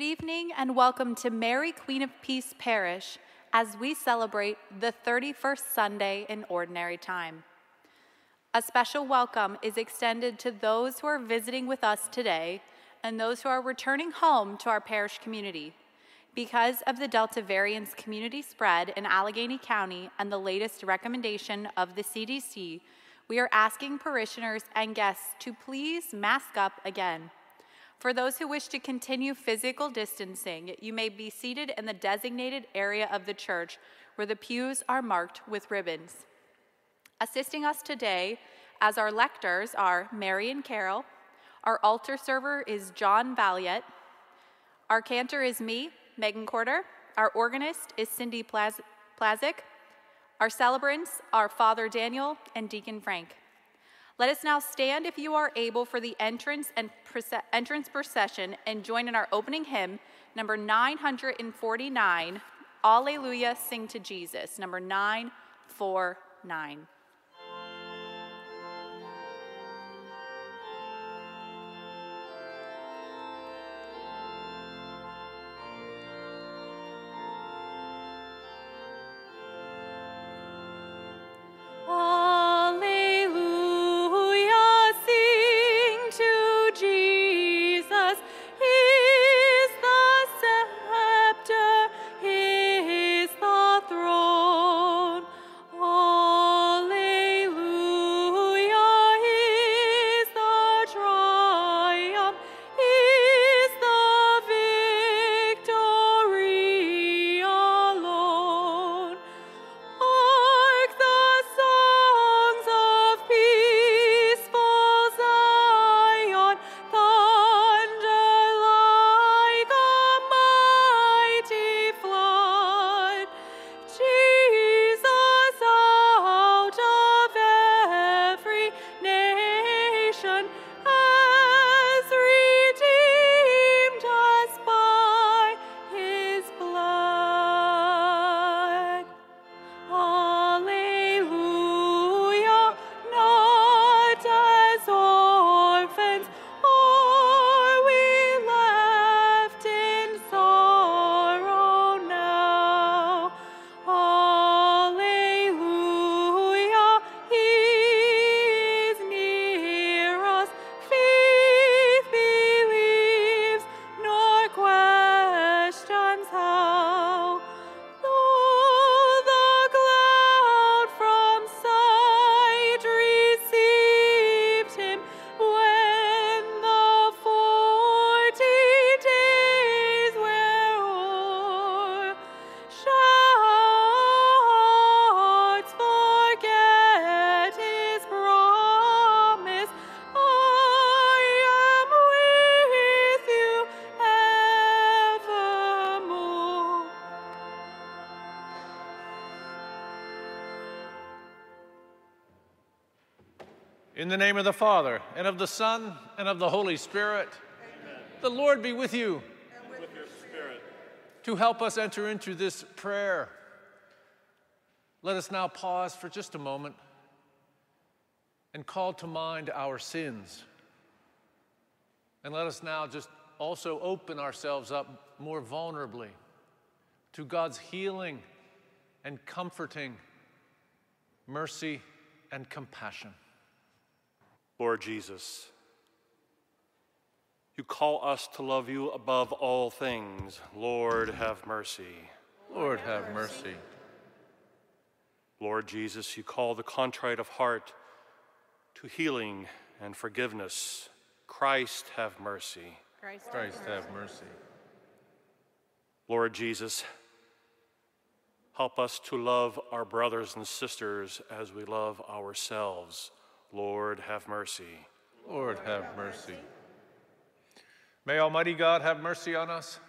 Good evening and welcome to Mary Queen of Peace Parish as we celebrate the 31st Sunday in Ordinary Time. A special welcome is extended to those who are visiting with us today and those who are returning home to our parish community. Because of the Delta variant's community spread in Allegheny County and the latest recommendation of the CDC, we are asking parishioners and guests to please mask up again. For those who wish to continue physical distancing, you may be seated in the designated area of the church where the pews are marked with ribbons. Assisting us today as our lectors are Mary and Carol, our altar server is John Vallet, our cantor is me, Megan Corder, our organist is Cindy Plaz, our celebrants are Father Daniel and Deacon Frank. Let us now stand, if you are able, for the entrance procession and join in our opening hymn, number 949, Alleluia, Sing to Jesus, number 949. In the name of the Father, and of the Son, and of the Holy Spirit. Amen. The Lord be with you. And with your spirit. To help us enter into this prayer, let us now pause for just a moment and call to mind our sins. And let us now just also open ourselves up more vulnerably to God's healing and comforting mercy and compassion. Lord Jesus, you call us to love you above all things. Lord, have mercy. Lord, have mercy. Lord Jesus, you call the contrite of heart to healing and forgiveness. Christ, have mercy. Christ, have mercy. Lord Jesus, help us to love our brothers and sisters as we love ourselves. Lord, have mercy. Lord, have mercy. May Almighty God have mercy on us,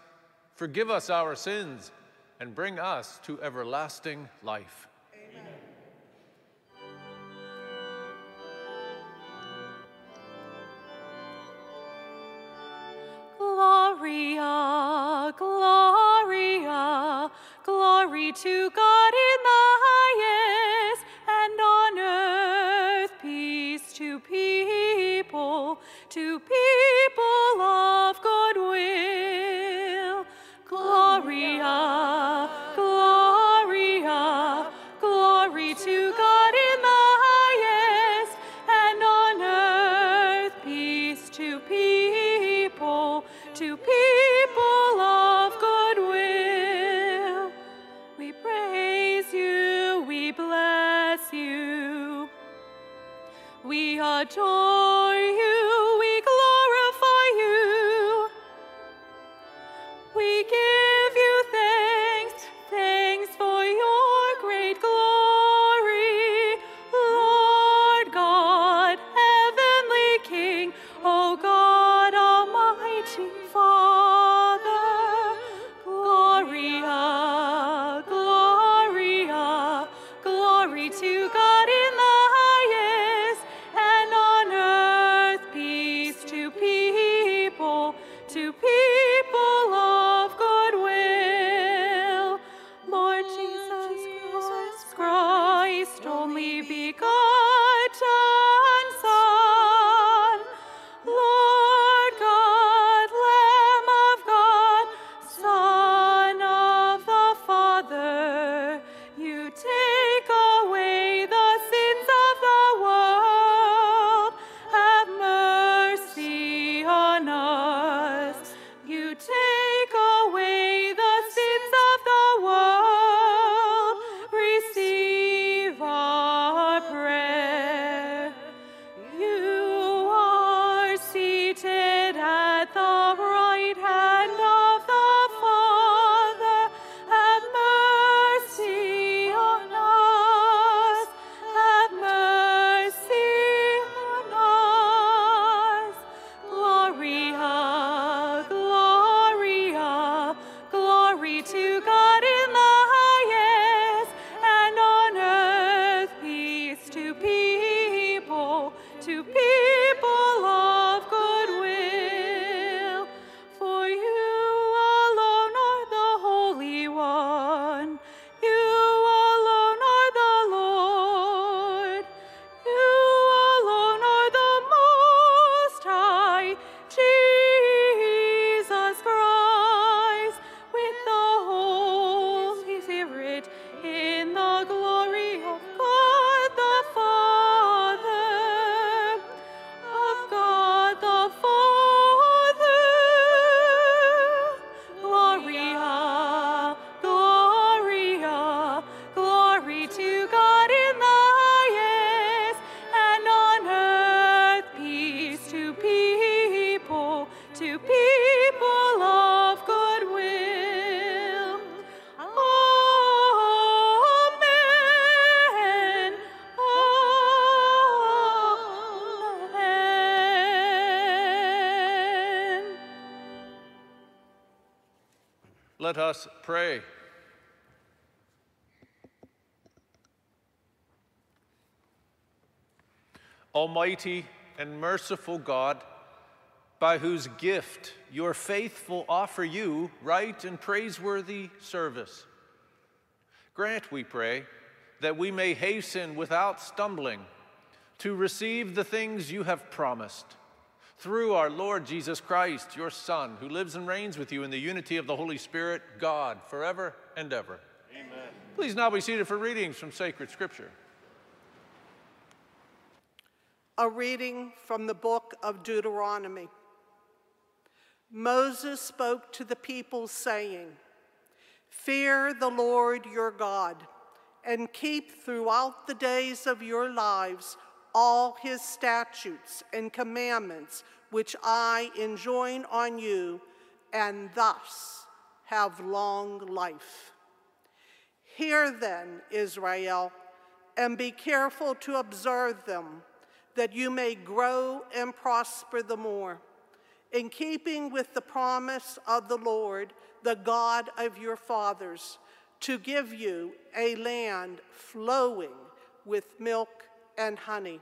forgive us our sins, and bring us to everlasting life. Amen. Gloria, Gloria, glory to God in the highest, and on earth peace to people of good will. Let us pray. Almighty and merciful God, by whose gift your faithful offer you right and praiseworthy service, grant, we pray, that we may hasten without stumbling to receive the things you have promised, through our Lord Jesus Christ, your Son, who lives and reigns with you in the unity of the Holy Spirit, God, forever and ever. Amen. Please now be seated for readings from Sacred Scripture. A reading from the book of Deuteronomy. Moses spoke to the people, saying, "Fear the Lord your God, and keep throughout the days of your lives all his statutes and commandments which I enjoin on you, and thus have long life. Hear then, Israel, and be careful to observe them, that you may grow and prosper the more, in keeping with the promise of the Lord, the God of your fathers, to give you a land flowing with milk and honey.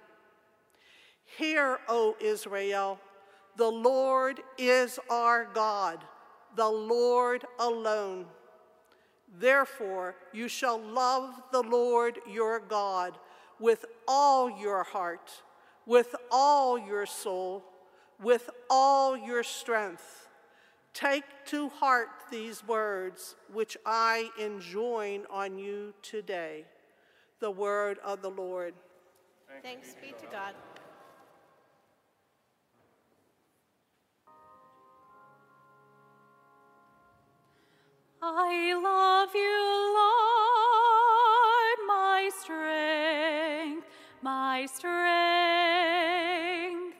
Hear, O Israel, the Lord is our God, the Lord alone. Therefore, you shall love the Lord your God with all your heart, with all your soul, with all your strength. Take to heart these words which I enjoin on you today." The word of the Lord. Thanks be to God. I love you, Lord, my strength, my strength.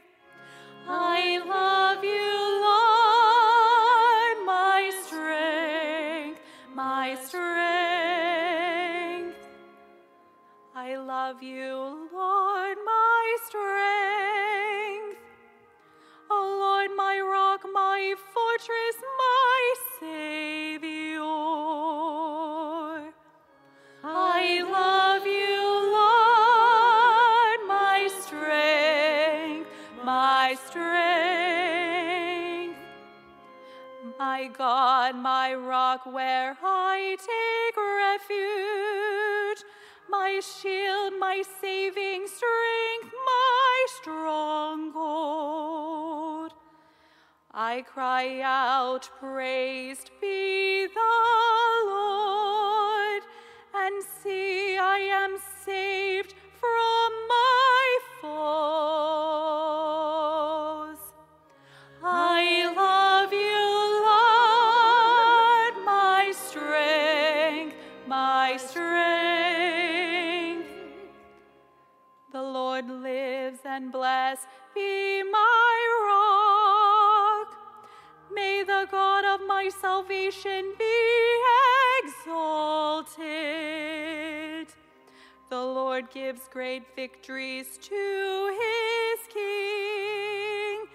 I love you, Lord, my strength, my strength. I love you, Lord, my strength. O Lord, my rock, my fortress, my Savior. I love you, Lord, my strength, my strength. My God, my rock, where I take refuge, my shield, my saving strength, my stronghold. I cry out, praised be the Lord, and see, I am saved from my foes. I love you, Lord, my strength, my strength. The Lord lives, and blessed be my rock. May the God of my salvation be exalted. The Lord gives great victories to his King,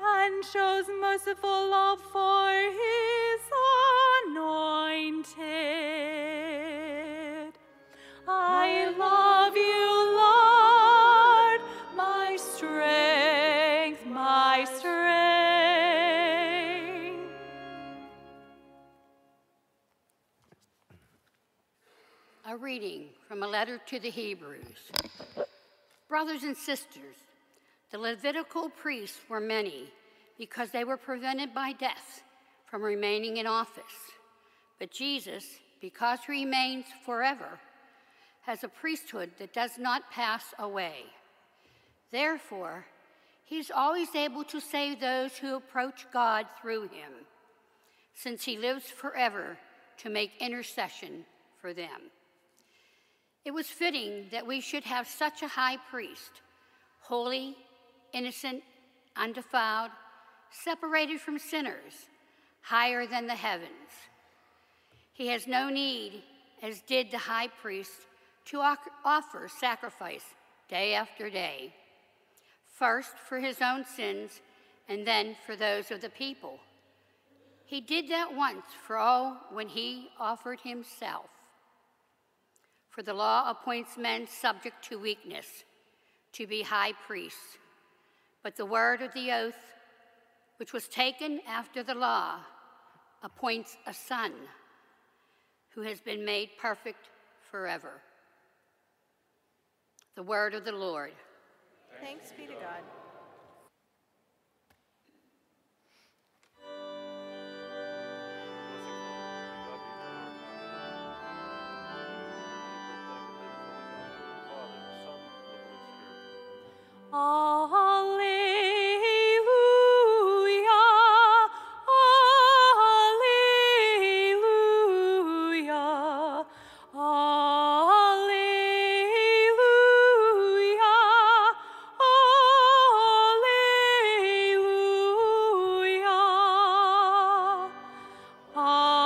and shows merciful love for his anointed. I love you, Lord, my strength, my strength. A reading from a letter to the Hebrews. Brothers and sisters, the Levitical priests were many because they were prevented by death from remaining in office. But Jesus, because he remains forever, has a priesthood that does not pass away. Therefore, he's always able to save those who approach God through him, since he lives forever to make intercession for them. It was fitting that we should have such a high priest, holy, innocent, undefiled, separated from sinners, higher than the heavens. He has no need, as did the high priest, to offer sacrifice day after day, first for his own sins and then for those of the people. He did that once for all when he offered himself. For the law appoints men subject to weakness to be high priests. But the word of the oath, which was taken after the law, appoints a son who has been made perfect forever. The word of the Lord. Thanks be to God. Alleluia, alleluia, alleluia, alleluia, alleluia. Alleluia,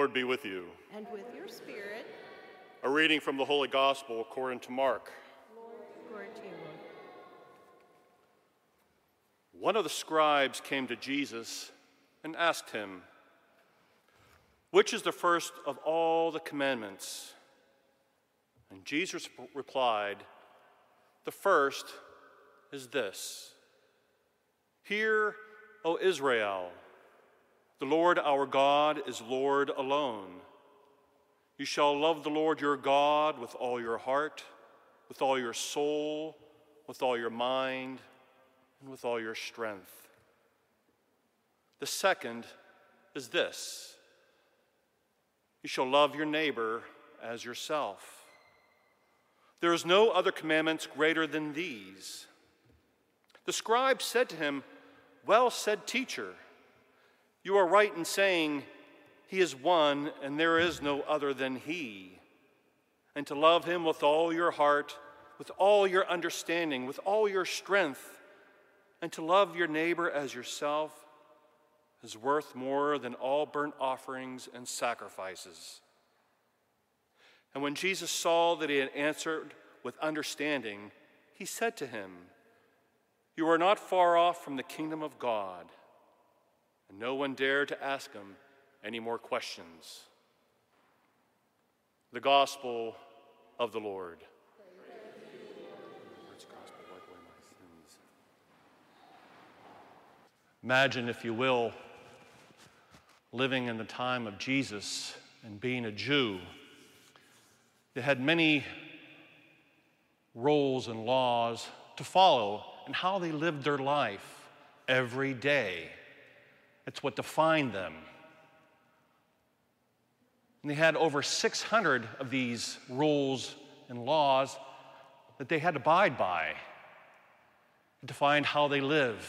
Lord be with you. And with your spirit. A reading from the Holy Gospel according to Mark. Lord, to you, Lord. One of the scribes came to Jesus and asked him, "Which is the first of all the commandments?" And Jesus replied, "The first is this: Hear, O Israel, the Lord our God is Lord alone. You shall love the Lord your God with all your heart, with all your soul, with all your mind, and with all your strength. The second is this: You shall love your neighbor as yourself. There is no other commandments greater than these." The scribe said to him, "Well said, teacher. You are right in saying, 'He is one, and there is no other than he,' and to love him with all your heart, with all your understanding, with all your strength, and to love your neighbor as yourself is worth more than all burnt offerings and sacrifices." And when Jesus saw that he had answered with understanding, he said to him, "You are not far off from the kingdom of God." And no one dared to ask him any more questions. The Gospel of the Lord. Imagine, if you will, living in the time of Jesus and being a Jew. They had many rules and laws to follow and how they lived their life every day. It's what defined them. And they had over 600 of these rules and laws that they had to abide by. It defined how they live,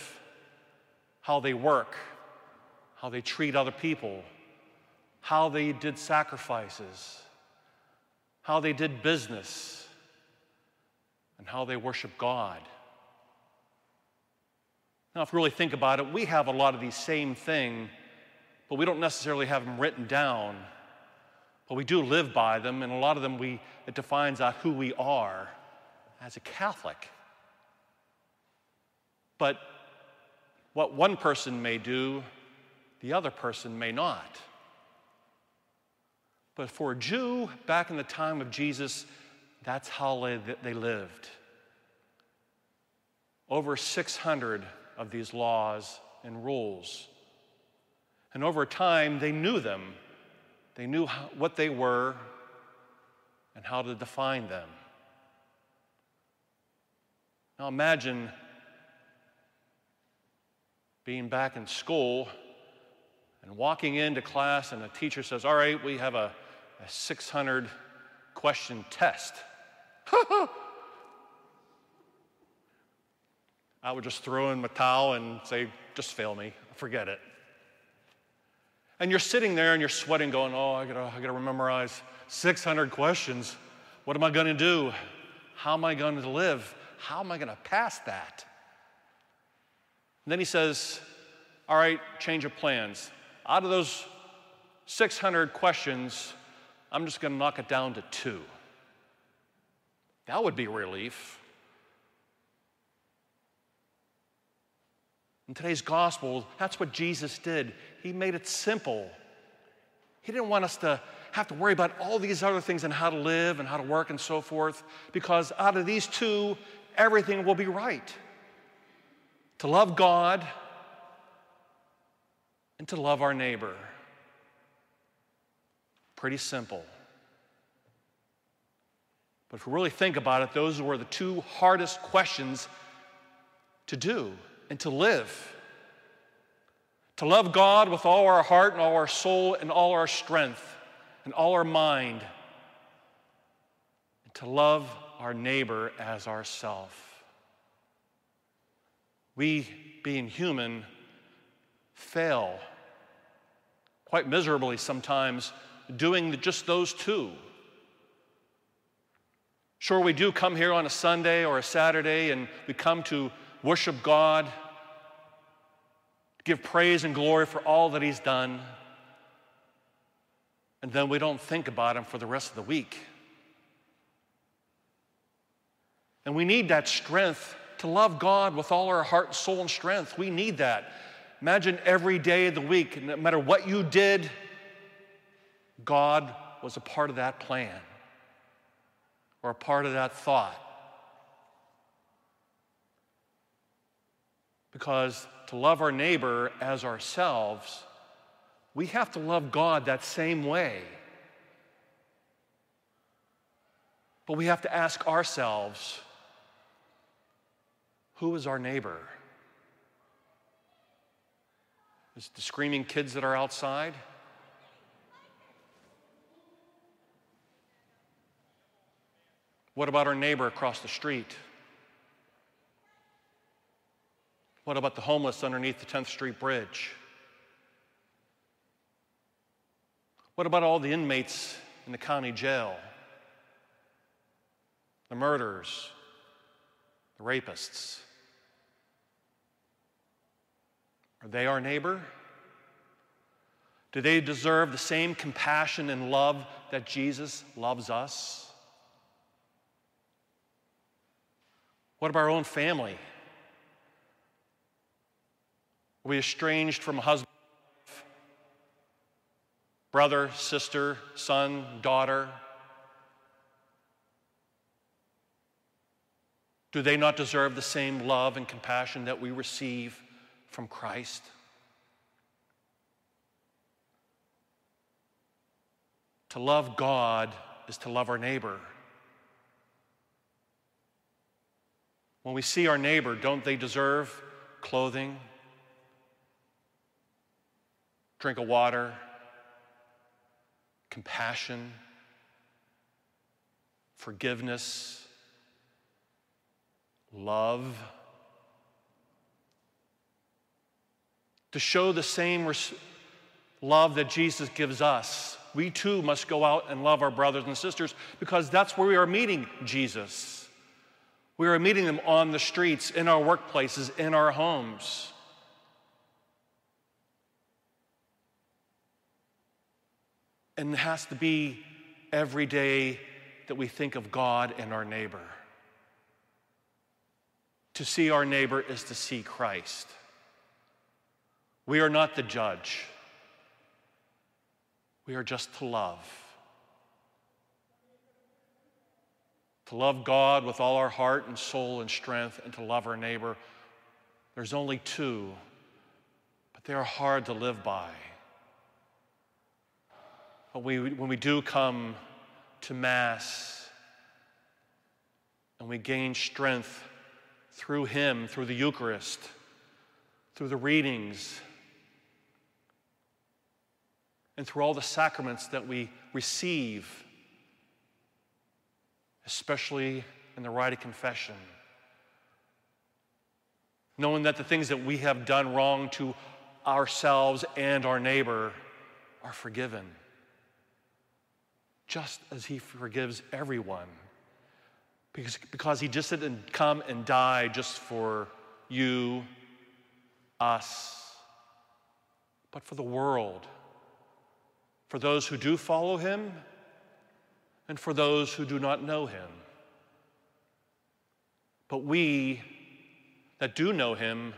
how they work, how they treat other people, how they did sacrifices, how they did business, and how they worship God. Now, if you really think about it, we have a lot of these same things, but we don't necessarily have them written down. But we do live by them, and a lot of them it defines out who we are as a Catholic. But what one person may do, the other person may not. But for a Jew, back in the time of Jesus, that's how they lived. Over 600 of these laws and rules. And over time, they knew them. They knew what they were and how to define them. Now imagine being back in school and walking into class and the teacher says, "All right, we have a 600 question test." I would just throw in my towel and say, "Just fail me, forget it." And you're sitting there and you're sweating going, "Oh, I gotta memorize 600 questions. What am I gonna do? How am I gonna live? How am I gonna pass that?" And then he says, "All right, change of plans. Out of those 600 questions, I'm just gonna knock it down to 2. That would be relief. In today's gospel, that's what Jesus did. He made it simple. He didn't want us to have to worry about all these other things and how to live and how to work and so forth, because out of these 2, everything will be right. To love God and to love our neighbor. Pretty simple. But if we really think about it, those were the 2 hardest questions to do and to live. To love God with all our heart and all our soul and all our strength and all our mind. And to love our neighbor as ourselves. We, being human, fail quite miserably sometimes doing just those 2. Sure, we do come here on a Sunday or a Saturday and we come to worship God, give praise and glory for all that he's done. and then we don't think about him for the rest of the week. And we need that strength to love God with all our heart, soul, and strength. We need that. Imagine every day of the week, no matter what you did, God was a part of that plan or a part of that thought. Because to love our neighbor as ourselves, we have to love God that same way. But we have to ask ourselves, who is our neighbor? Is it the screaming kids that are outside? What about our neighbor across the street? What about the homeless underneath the 10th Street Bridge? What about all the inmates in the county jail? The murderers, the rapists? Are they our neighbor? Do they deserve the same compassion and love that Jesus loves us? What about our own family? Are we estranged from husband, brother, sister, son, daughter? Do they not deserve the same love and compassion that we receive from Christ? To love God is to love our neighbor. When we see our neighbor, don't they deserve clothing, drink of water, compassion, forgiveness, love? To show the same love that Jesus gives us, we too must go out and love our brothers and sisters, because that's where we are meeting Jesus. We are meeting them on the streets, in our workplaces, in our homes. And it has to be every day that we think of God and our neighbor. To see our neighbor is to see Christ. We are not the judge. We are just to love. To love God with all our heart and soul and strength, and to love our neighbor. There's only two, but they are hard to live by. But when we do come to Mass and we gain strength through Him, through the Eucharist, through the readings, and through all the sacraments that we receive, especially in the rite of confession, knowing that the things that we have done wrong to ourselves and our neighbor are forgiven, just as He forgives everyone. Because He just didn't come and die just for you, us, but for the world, for those who do follow Him and for those who do not know Him. But we that do know Him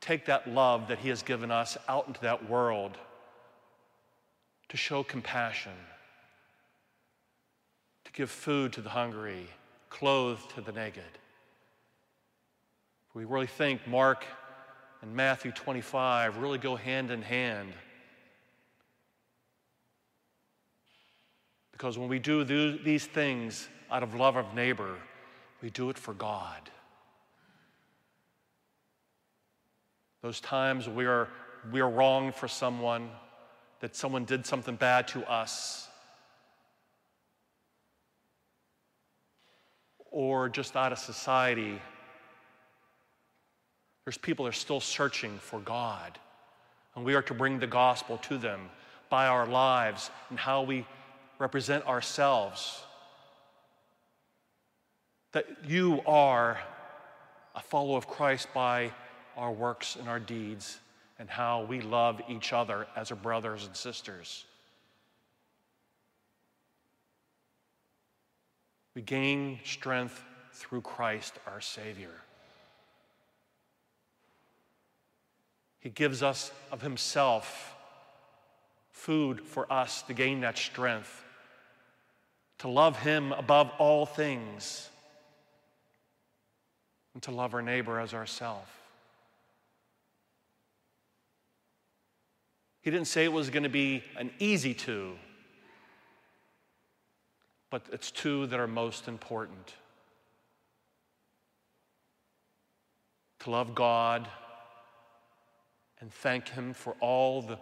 take that love that He has given us out into that world to show compassion, to give food to the hungry, clothes to the naked. We really think Mark and Matthew 25 really go hand in hand. Because when we do these things out of love of neighbor, we do it for God. Those times we are wrong for someone, that someone did something bad to us, or just out of society, there's people that are still searching for God, and we are to bring the gospel to them by our lives and how we represent ourselves. That you are a follower of Christ by our works and our deeds and how we love each other as our brothers and sisters. We gain strength through Christ our Savior. He gives us of himself food for us to gain that strength, to love him above all things, and to love our neighbor as ourselves. He didn't say it was going to be an easy two, but it's two that are most important. To love God and thank him for all the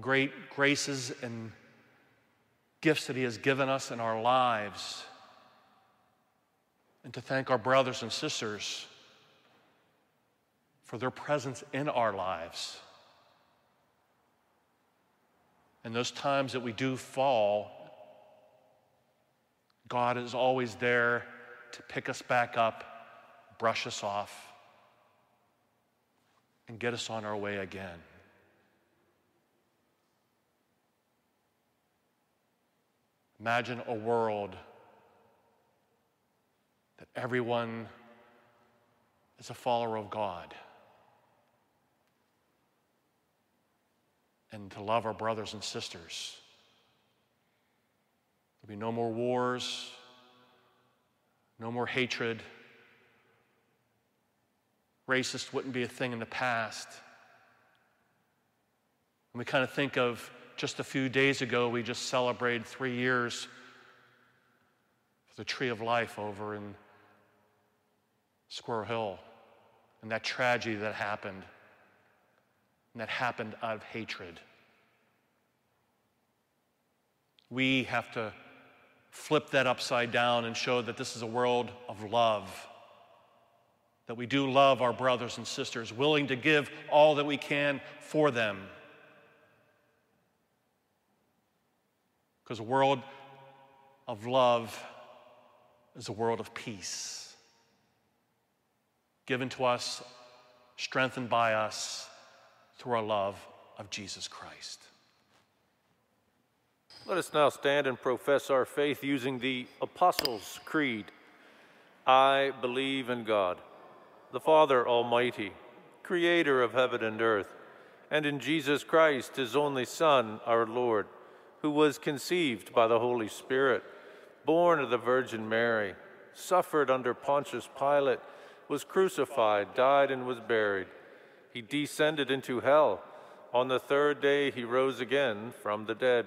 great graces and gifts that he has given us in our lives, and to thank our brothers and sisters for their presence in our lives. And those times that we do fall, God is always there to pick us back up, brush us off, and get us on our way again. Imagine a world that everyone is a follower of God, and to love our brothers and sisters. There'll be no more wars, no more hatred. Racist wouldn't be a thing in the past. And we kind of think of just a few days ago, we just celebrated 3 years of the Tree of Life over in Squirrel Hill, and that tragedy that happened. And that happened out of hatred. We have to flip that upside down and show that this is a world of love, that we do love our brothers and sisters, willing to give all that we can for them. Because a world of love is a world of peace, given to us, strengthened by us, through our love of Jesus Christ. Let us now stand and profess our faith using the Apostles' Creed. I believe in God, the Father Almighty, creator of heaven and earth, and in Jesus Christ, his only Son, our Lord, who was conceived by the Holy Spirit, born of the Virgin Mary, suffered under Pontius Pilate, was crucified, died, and was buried. He descended into hell. On the third day, he rose again from the dead.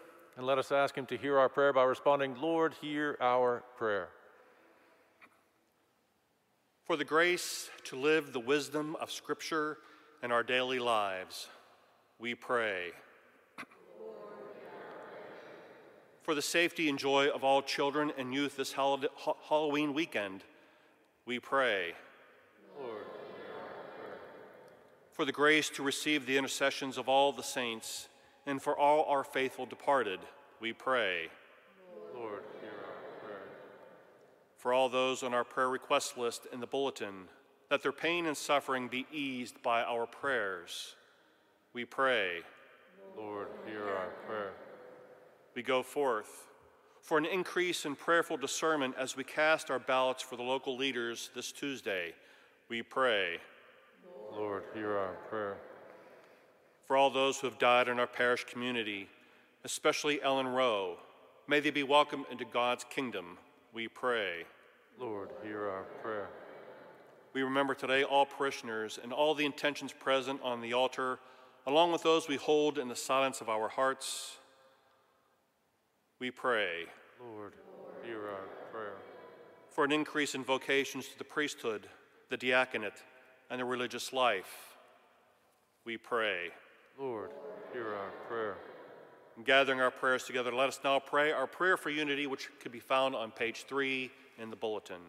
and let us ask him to hear our prayer by responding, Lord, hear our prayer. For the grace to live the wisdom of Scripture in our daily lives, we pray. Lord, for the safety and joy of all children and youth this Halloween weekend, we pray. Lord, for the grace to receive the intercessions of all the saints, and for all our faithful departed, we pray. Lord, hear our prayer. For all those on our prayer request list in the bulletin, that their pain and suffering be eased by our prayers, we pray. Lord, hear our prayer. We go forth for an increase in prayerful discernment as we cast our ballots for the local leaders this Tuesday, we pray. Lord, hear our prayer. For all those who have died in our parish community, especially Ellen Rowe, may they be welcomed into God's kingdom, we pray. Lord, hear our prayer. We remember today all parishioners and all the intentions present on the altar, along with those we hold in the silence of our hearts, we pray. Lord, hear our prayer. For an increase in vocations to the priesthood, the diaconate, and the religious life, we pray. Lord, hear our prayer. In gathering our prayers together, let us now pray our prayer for unity, which can be found on page 3 in the bulletin.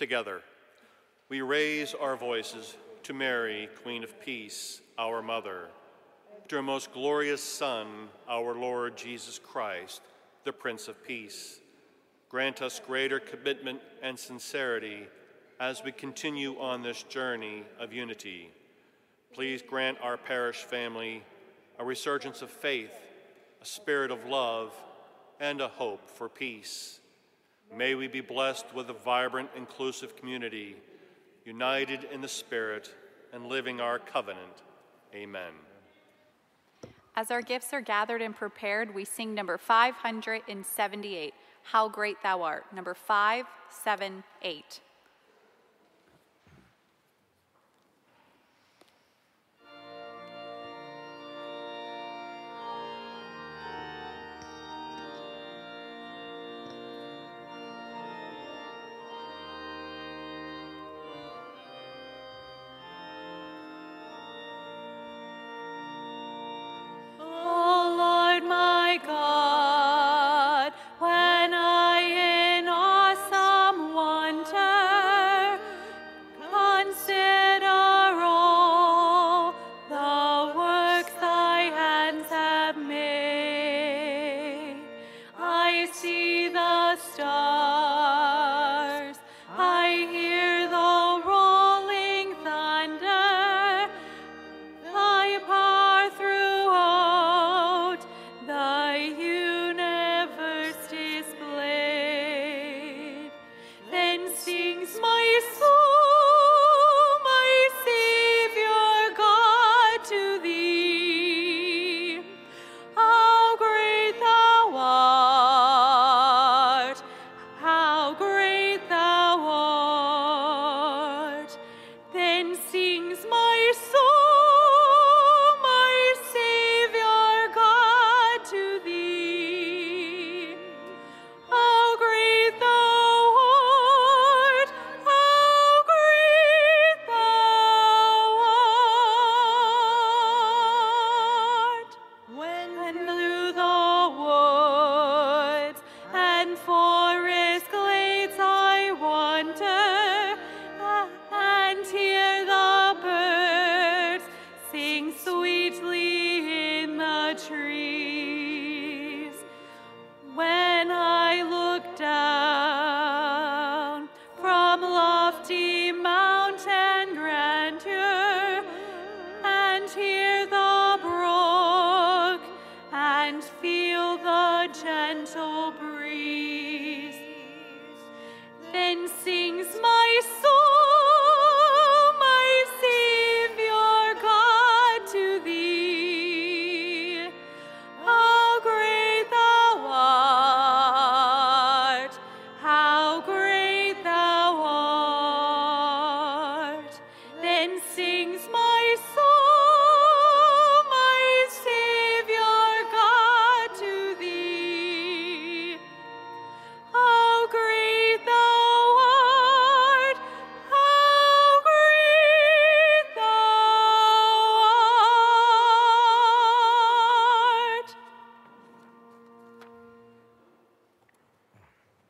Together, we raise our voices to Mary, Queen of Peace, our Mother, to her most glorious Son, our Lord Jesus Christ, the Prince of Peace. Grant us greater commitment and sincerity as we continue on this journey of unity. Please grant our parish family a resurgence of faith, a spirit of love, and a hope for peace. May we be blessed with a vibrant, inclusive community, united in the Spirit and living our covenant. Amen. As our gifts are gathered and prepared, we sing number 578, How Great Thou Art, number 578.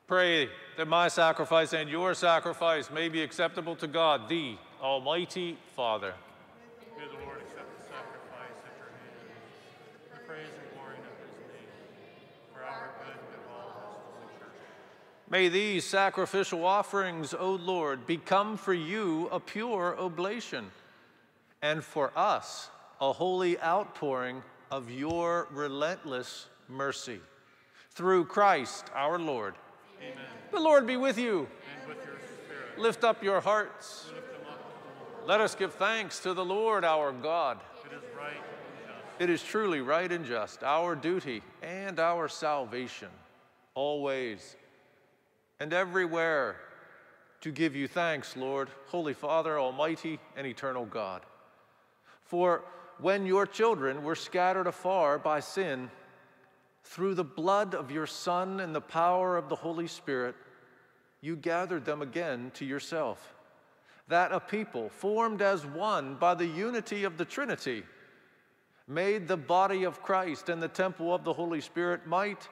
Pray that my sacrifice and your sacrifice may be acceptable to God, the Almighty Father. May the Lord accept the sacrifice at your hands, the praise and glory of his name, for our good and all of the church. May these sacrificial offerings, O Lord, become for you a pure oblation, and for us a holy outpouring of your relentless mercy. Through Christ our Lord. Amen. The Lord be with you. And with your spirit. Lift up your hearts. Lift them up to the Lord. Let us give thanks to the Lord our God. It is right and just. It is truly right and just, our duty and our salvation, always and everywhere to give you thanks, Lord, Holy Father, Almighty and eternal God. For when your children were scattered afar by sin, through the blood of your Son and the power of the Holy Spirit, you gathered them again to yourself, that a people formed as one by the unity of the Trinity, made the body of Christ and the temple of the Holy Spirit, might,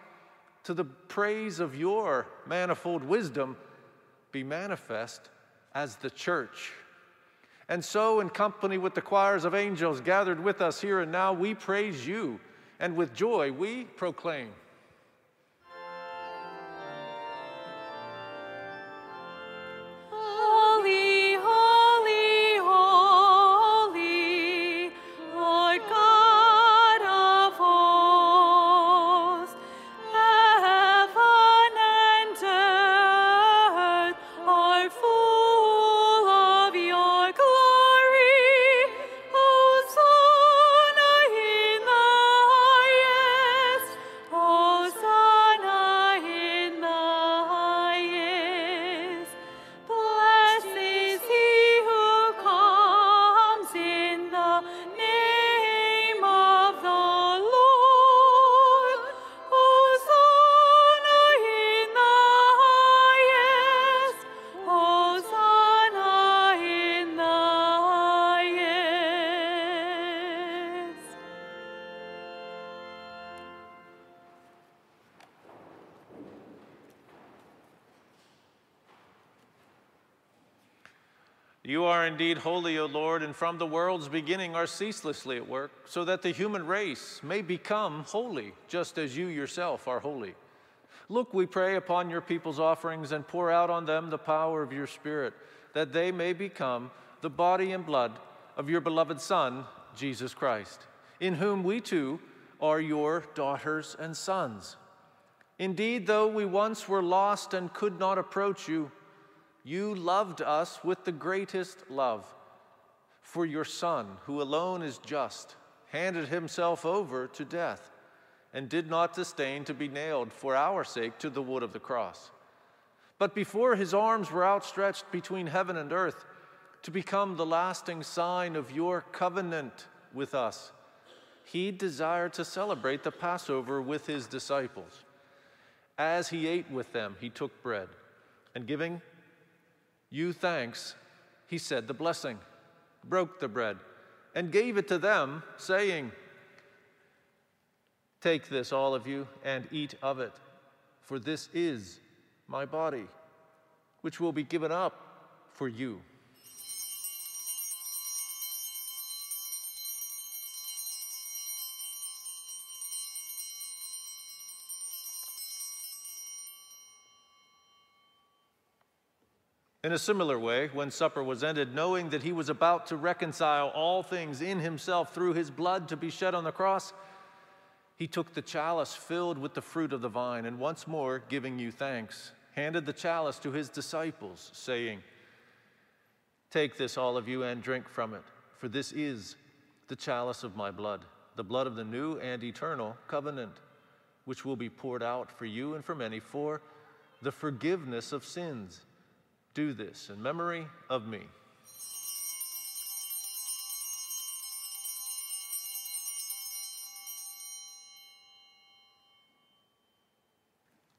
to the praise of your manifold wisdom, be manifest as the church. And so, in company with the choirs of angels gathered with us here and now, we praise you, and with joy we proclaim. You are indeed holy, O Lord, and from the world's beginning are ceaselessly at work, so that the human race may become holy, just as you yourself are holy. Look, we pray, upon your people's offerings and pour out on them the power of your Spirit, that they may become the body and blood of your beloved Son, Jesus Christ, in whom we too are your daughters and sons. Indeed, though we once were lost and could not approach you, you loved us with the greatest love, for your Son, who alone is just, handed himself over to death and did not disdain to be nailed for our sake to the wood of the cross. But before his arms were outstretched between heaven and earth to become the lasting sign of your covenant with us, he desired to celebrate the Passover with his disciples. As he ate with them, he took bread, and giving you thanks, he said the blessing, broke the bread, and gave it to them, saying, "Take this, all of you, and eat of it, for this is my body, which will be given up for you." In a similar way, when supper was ended, knowing that he was about to reconcile all things in himself through his blood to be shed on the cross, he took the chalice filled with the fruit of the vine, and once more, giving you thanks, handed the chalice to his disciples, saying, "Take this, all of you, and drink from it, for this is the chalice of my blood, the blood of the new and eternal covenant, which will be poured out for you and for many for the forgiveness of sins. Do this in memory of me."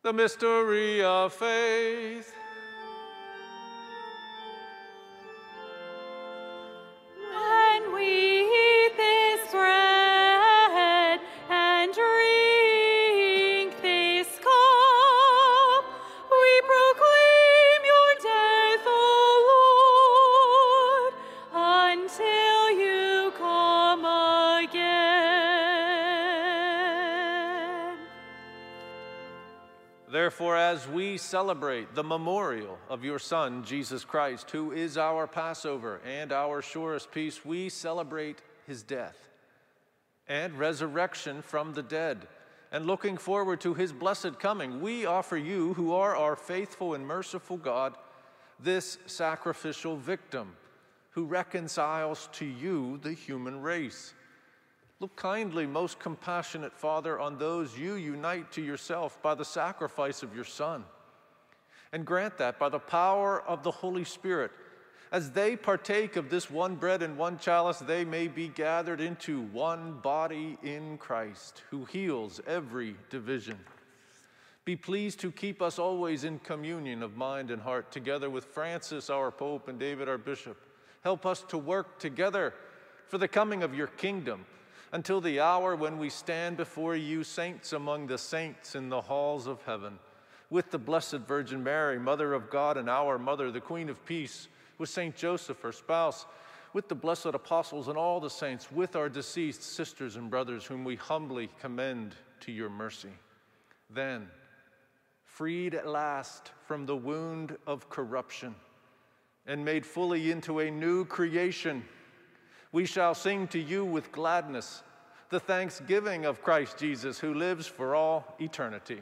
The mystery of faith. Therefore, as we celebrate the memorial of your Son, Jesus Christ, who is our Passover and our surest peace, we celebrate his death and resurrection from the dead. And looking forward to his blessed coming, we offer you, who are our faithful and merciful God, this sacrificial victim who reconciles to you the human race. Look kindly, most compassionate Father, on those you unite to yourself by the sacrifice of your Son, and grant that by the power of the Holy Spirit, as they partake of this one bread and one chalice, they may be gathered into one body in Christ, who heals every division. Be pleased to keep us always in communion of mind and heart, together with Francis, our Pope, and David, our Bishop. Help us to work together for the coming of your kingdom, until the hour when we stand before you, saints among the saints in the halls of heaven, with the Blessed Virgin Mary, Mother of God and our Mother, the Queen of Peace, with Saint Joseph, her spouse, with the blessed apostles and all the saints, with our deceased sisters and brothers, whom we humbly commend to your mercy. Then, freed at last from the wound of corruption and made fully into a new creation, we shall sing to you with gladness the thanksgiving of Christ Jesus, who lives for all eternity.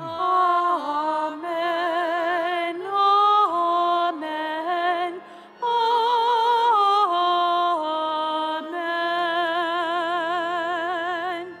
Amen, amen, amen.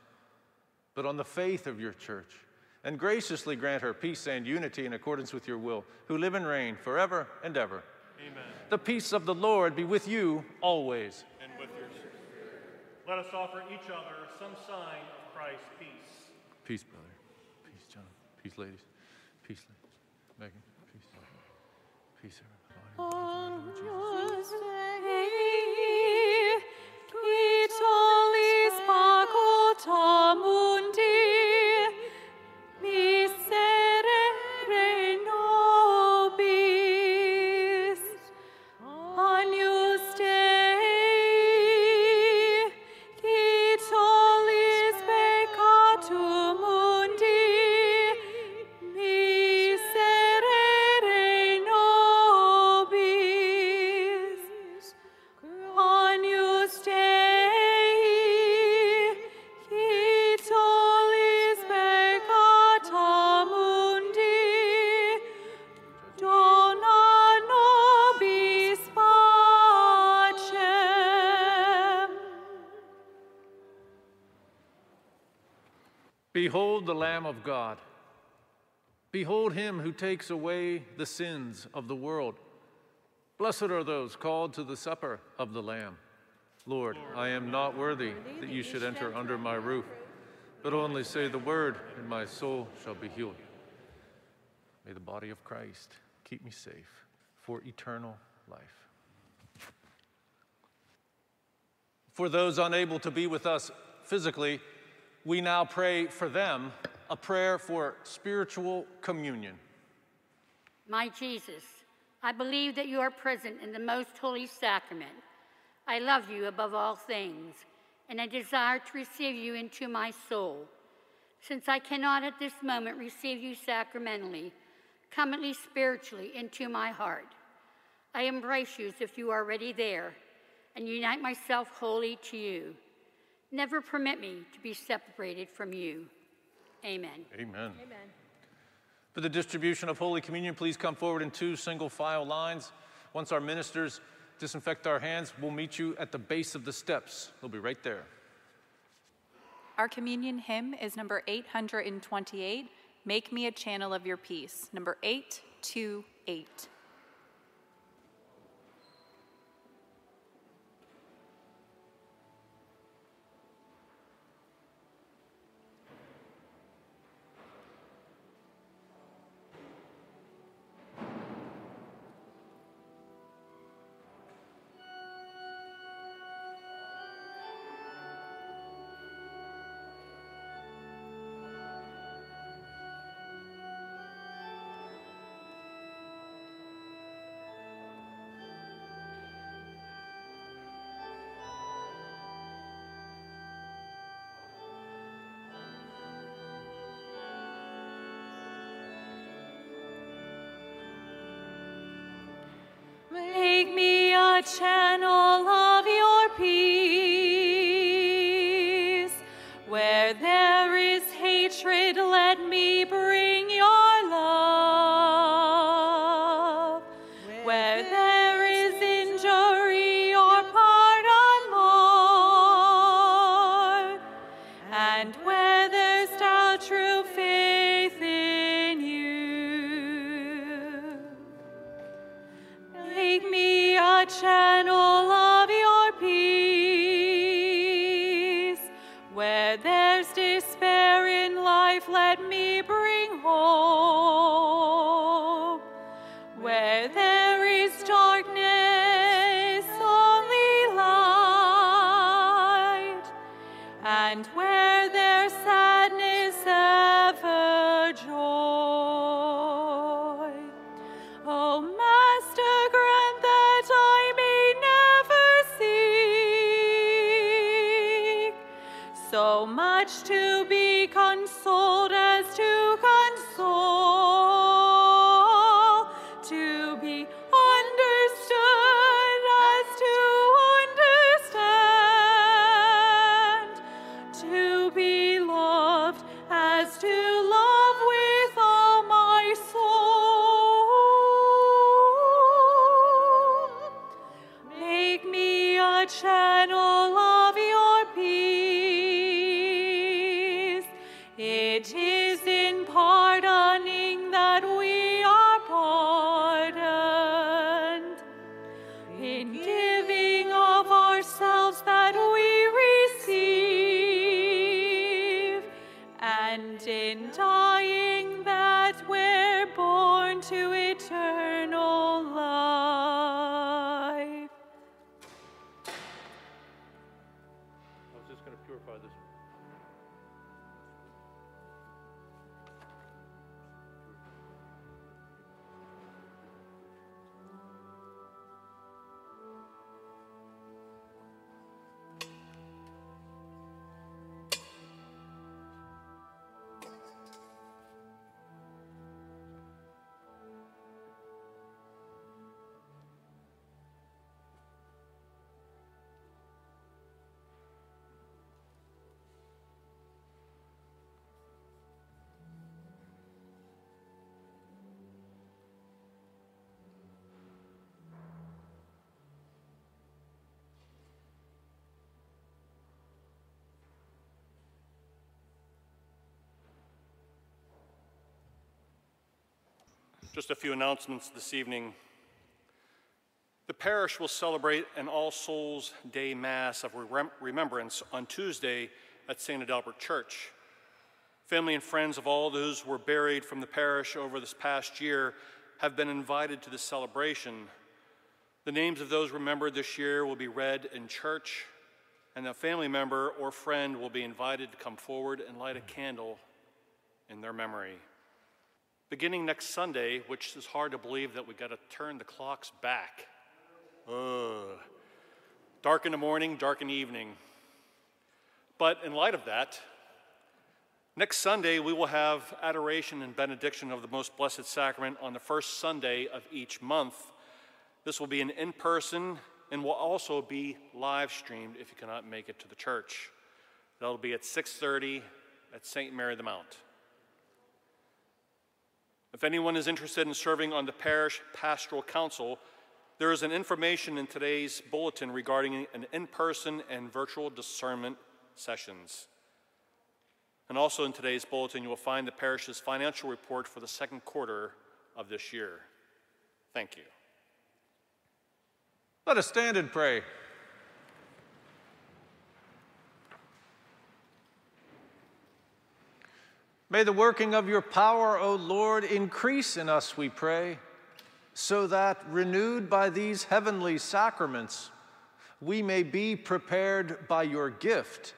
but on the faith of your church, and graciously grant her peace and unity in accordance with your will, who live and reign forever and ever. Amen. The peace of the Lord be with you always. And with your spirit. Let us offer each other some sign of Christ's peace. Peace, brother. Peace, John. Peace, ladies. Peace, Megan. Peace. Peace, everybody. On day, quitolis pacota mundi, misere reno. Behold the Lamb of God. Behold him who takes away the sins of the world. Blessed are those called to the supper of the Lamb. Lord, I am not worthy that you should enter under my roof, but only say the word, and my soul shall be healed. May the body of Christ keep me safe for eternal life. For those unable to be with us physically, we now pray for them a prayer for spiritual communion. My Jesus, I believe that you are present in the most holy sacrament. I love you above all things, and I desire to receive you into my soul. Since I cannot at this moment receive you sacramentally, come at least spiritually into my heart. I embrace you as if you are already there, and unite myself wholly to you. Never permit me to be separated from you. Amen. Amen. Amen. For the distribution of Holy Communion, please come forward in 2 single file lines. Once our ministers disinfect our hands, we'll meet you at the base of the steps. They'll be right there. Our communion hymn is number 828, Make Me a Channel of Your Peace, number 828. Make me a channel of your peace. Where there is hatred, let me bring your love. Where there is injury or pardon, Lord. And where there's doubt, true faith in you. Make me a channel of your peace. Where there's despair in life, let me bring hope. Where there is darkness, only light. And where there's sadness, ever joy. Oh, Master, grant that I may never seek so much to be consoled as to console, to be understood as to understand, to be loved as to love with all my soul. Make me a channel of your peace. It is in pardoning that we are pardoned, in giving of ourselves that we receive, and in dying that we're born to eternal life. I was just going to purify this. Just a few announcements this evening. The parish will celebrate an All Souls Day Mass of Remembrance on Tuesday at St. Adalbert Church. Family and friends of all those who were buried from the parish over this past year have been invited to the celebration. The names of those remembered this year will be read in church, and a family member or friend will be invited to come forward and light a candle in their memory. Beginning next Sunday, which is hard to believe that we got to turn the clocks back. Dark in the morning, dark in the evening. But in light of that, next Sunday we will have adoration and benediction of the Most Blessed Sacrament on the first Sunday of each month. This will be an in-person and will also be live streamed if you cannot make it to the church. That'll be at 6:30 at St. Mary the Mount. If anyone is interested in serving on the Parish Pastoral Council, there is an information in today's bulletin regarding an in-person and virtual discernment sessions. And also in today's bulletin, you will find the parish's financial report for the second quarter of this year. Thank you. Let us stand and pray. May the working of your power, O Lord, increase in us, we pray, so that, renewed by these heavenly sacraments, we may be prepared by your gift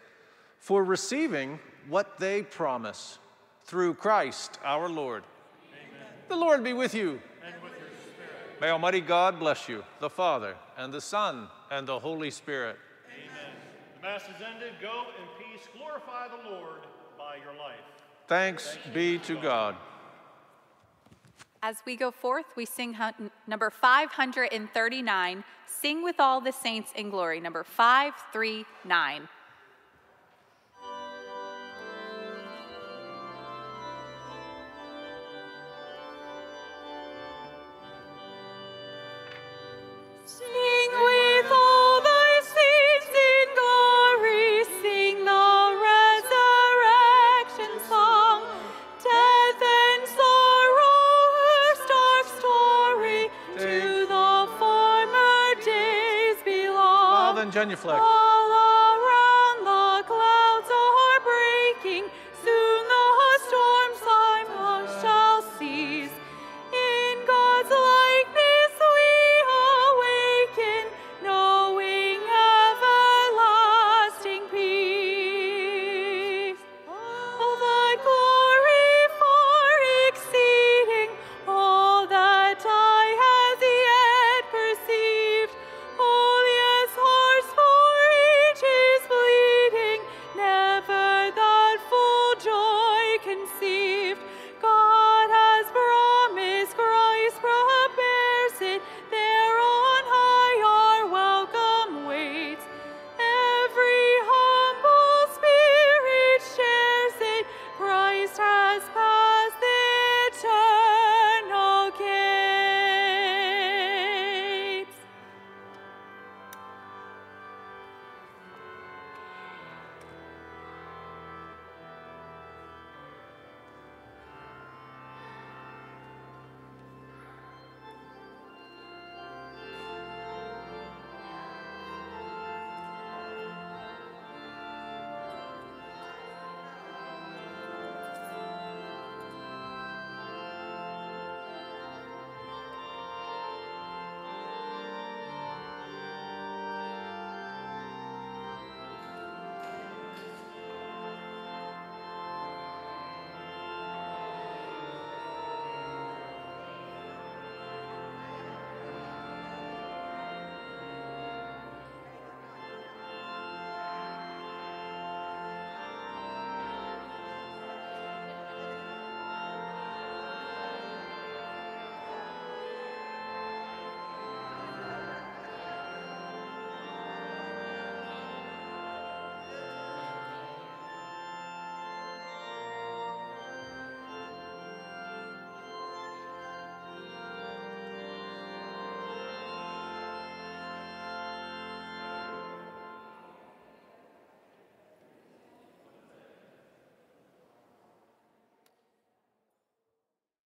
for receiving what they promise. Through Christ our Lord. Amen. The Lord be with you. And with your spirit. May Almighty God bless you, the Father, and the Son, and the Holy Spirit. Amen. The Mass is ended. Go in peace. Glorify the Lord by your life. Thanks be to God. As we go forth, we sing number 539, Sing with All the Saints in Glory, number 539. Genuflect.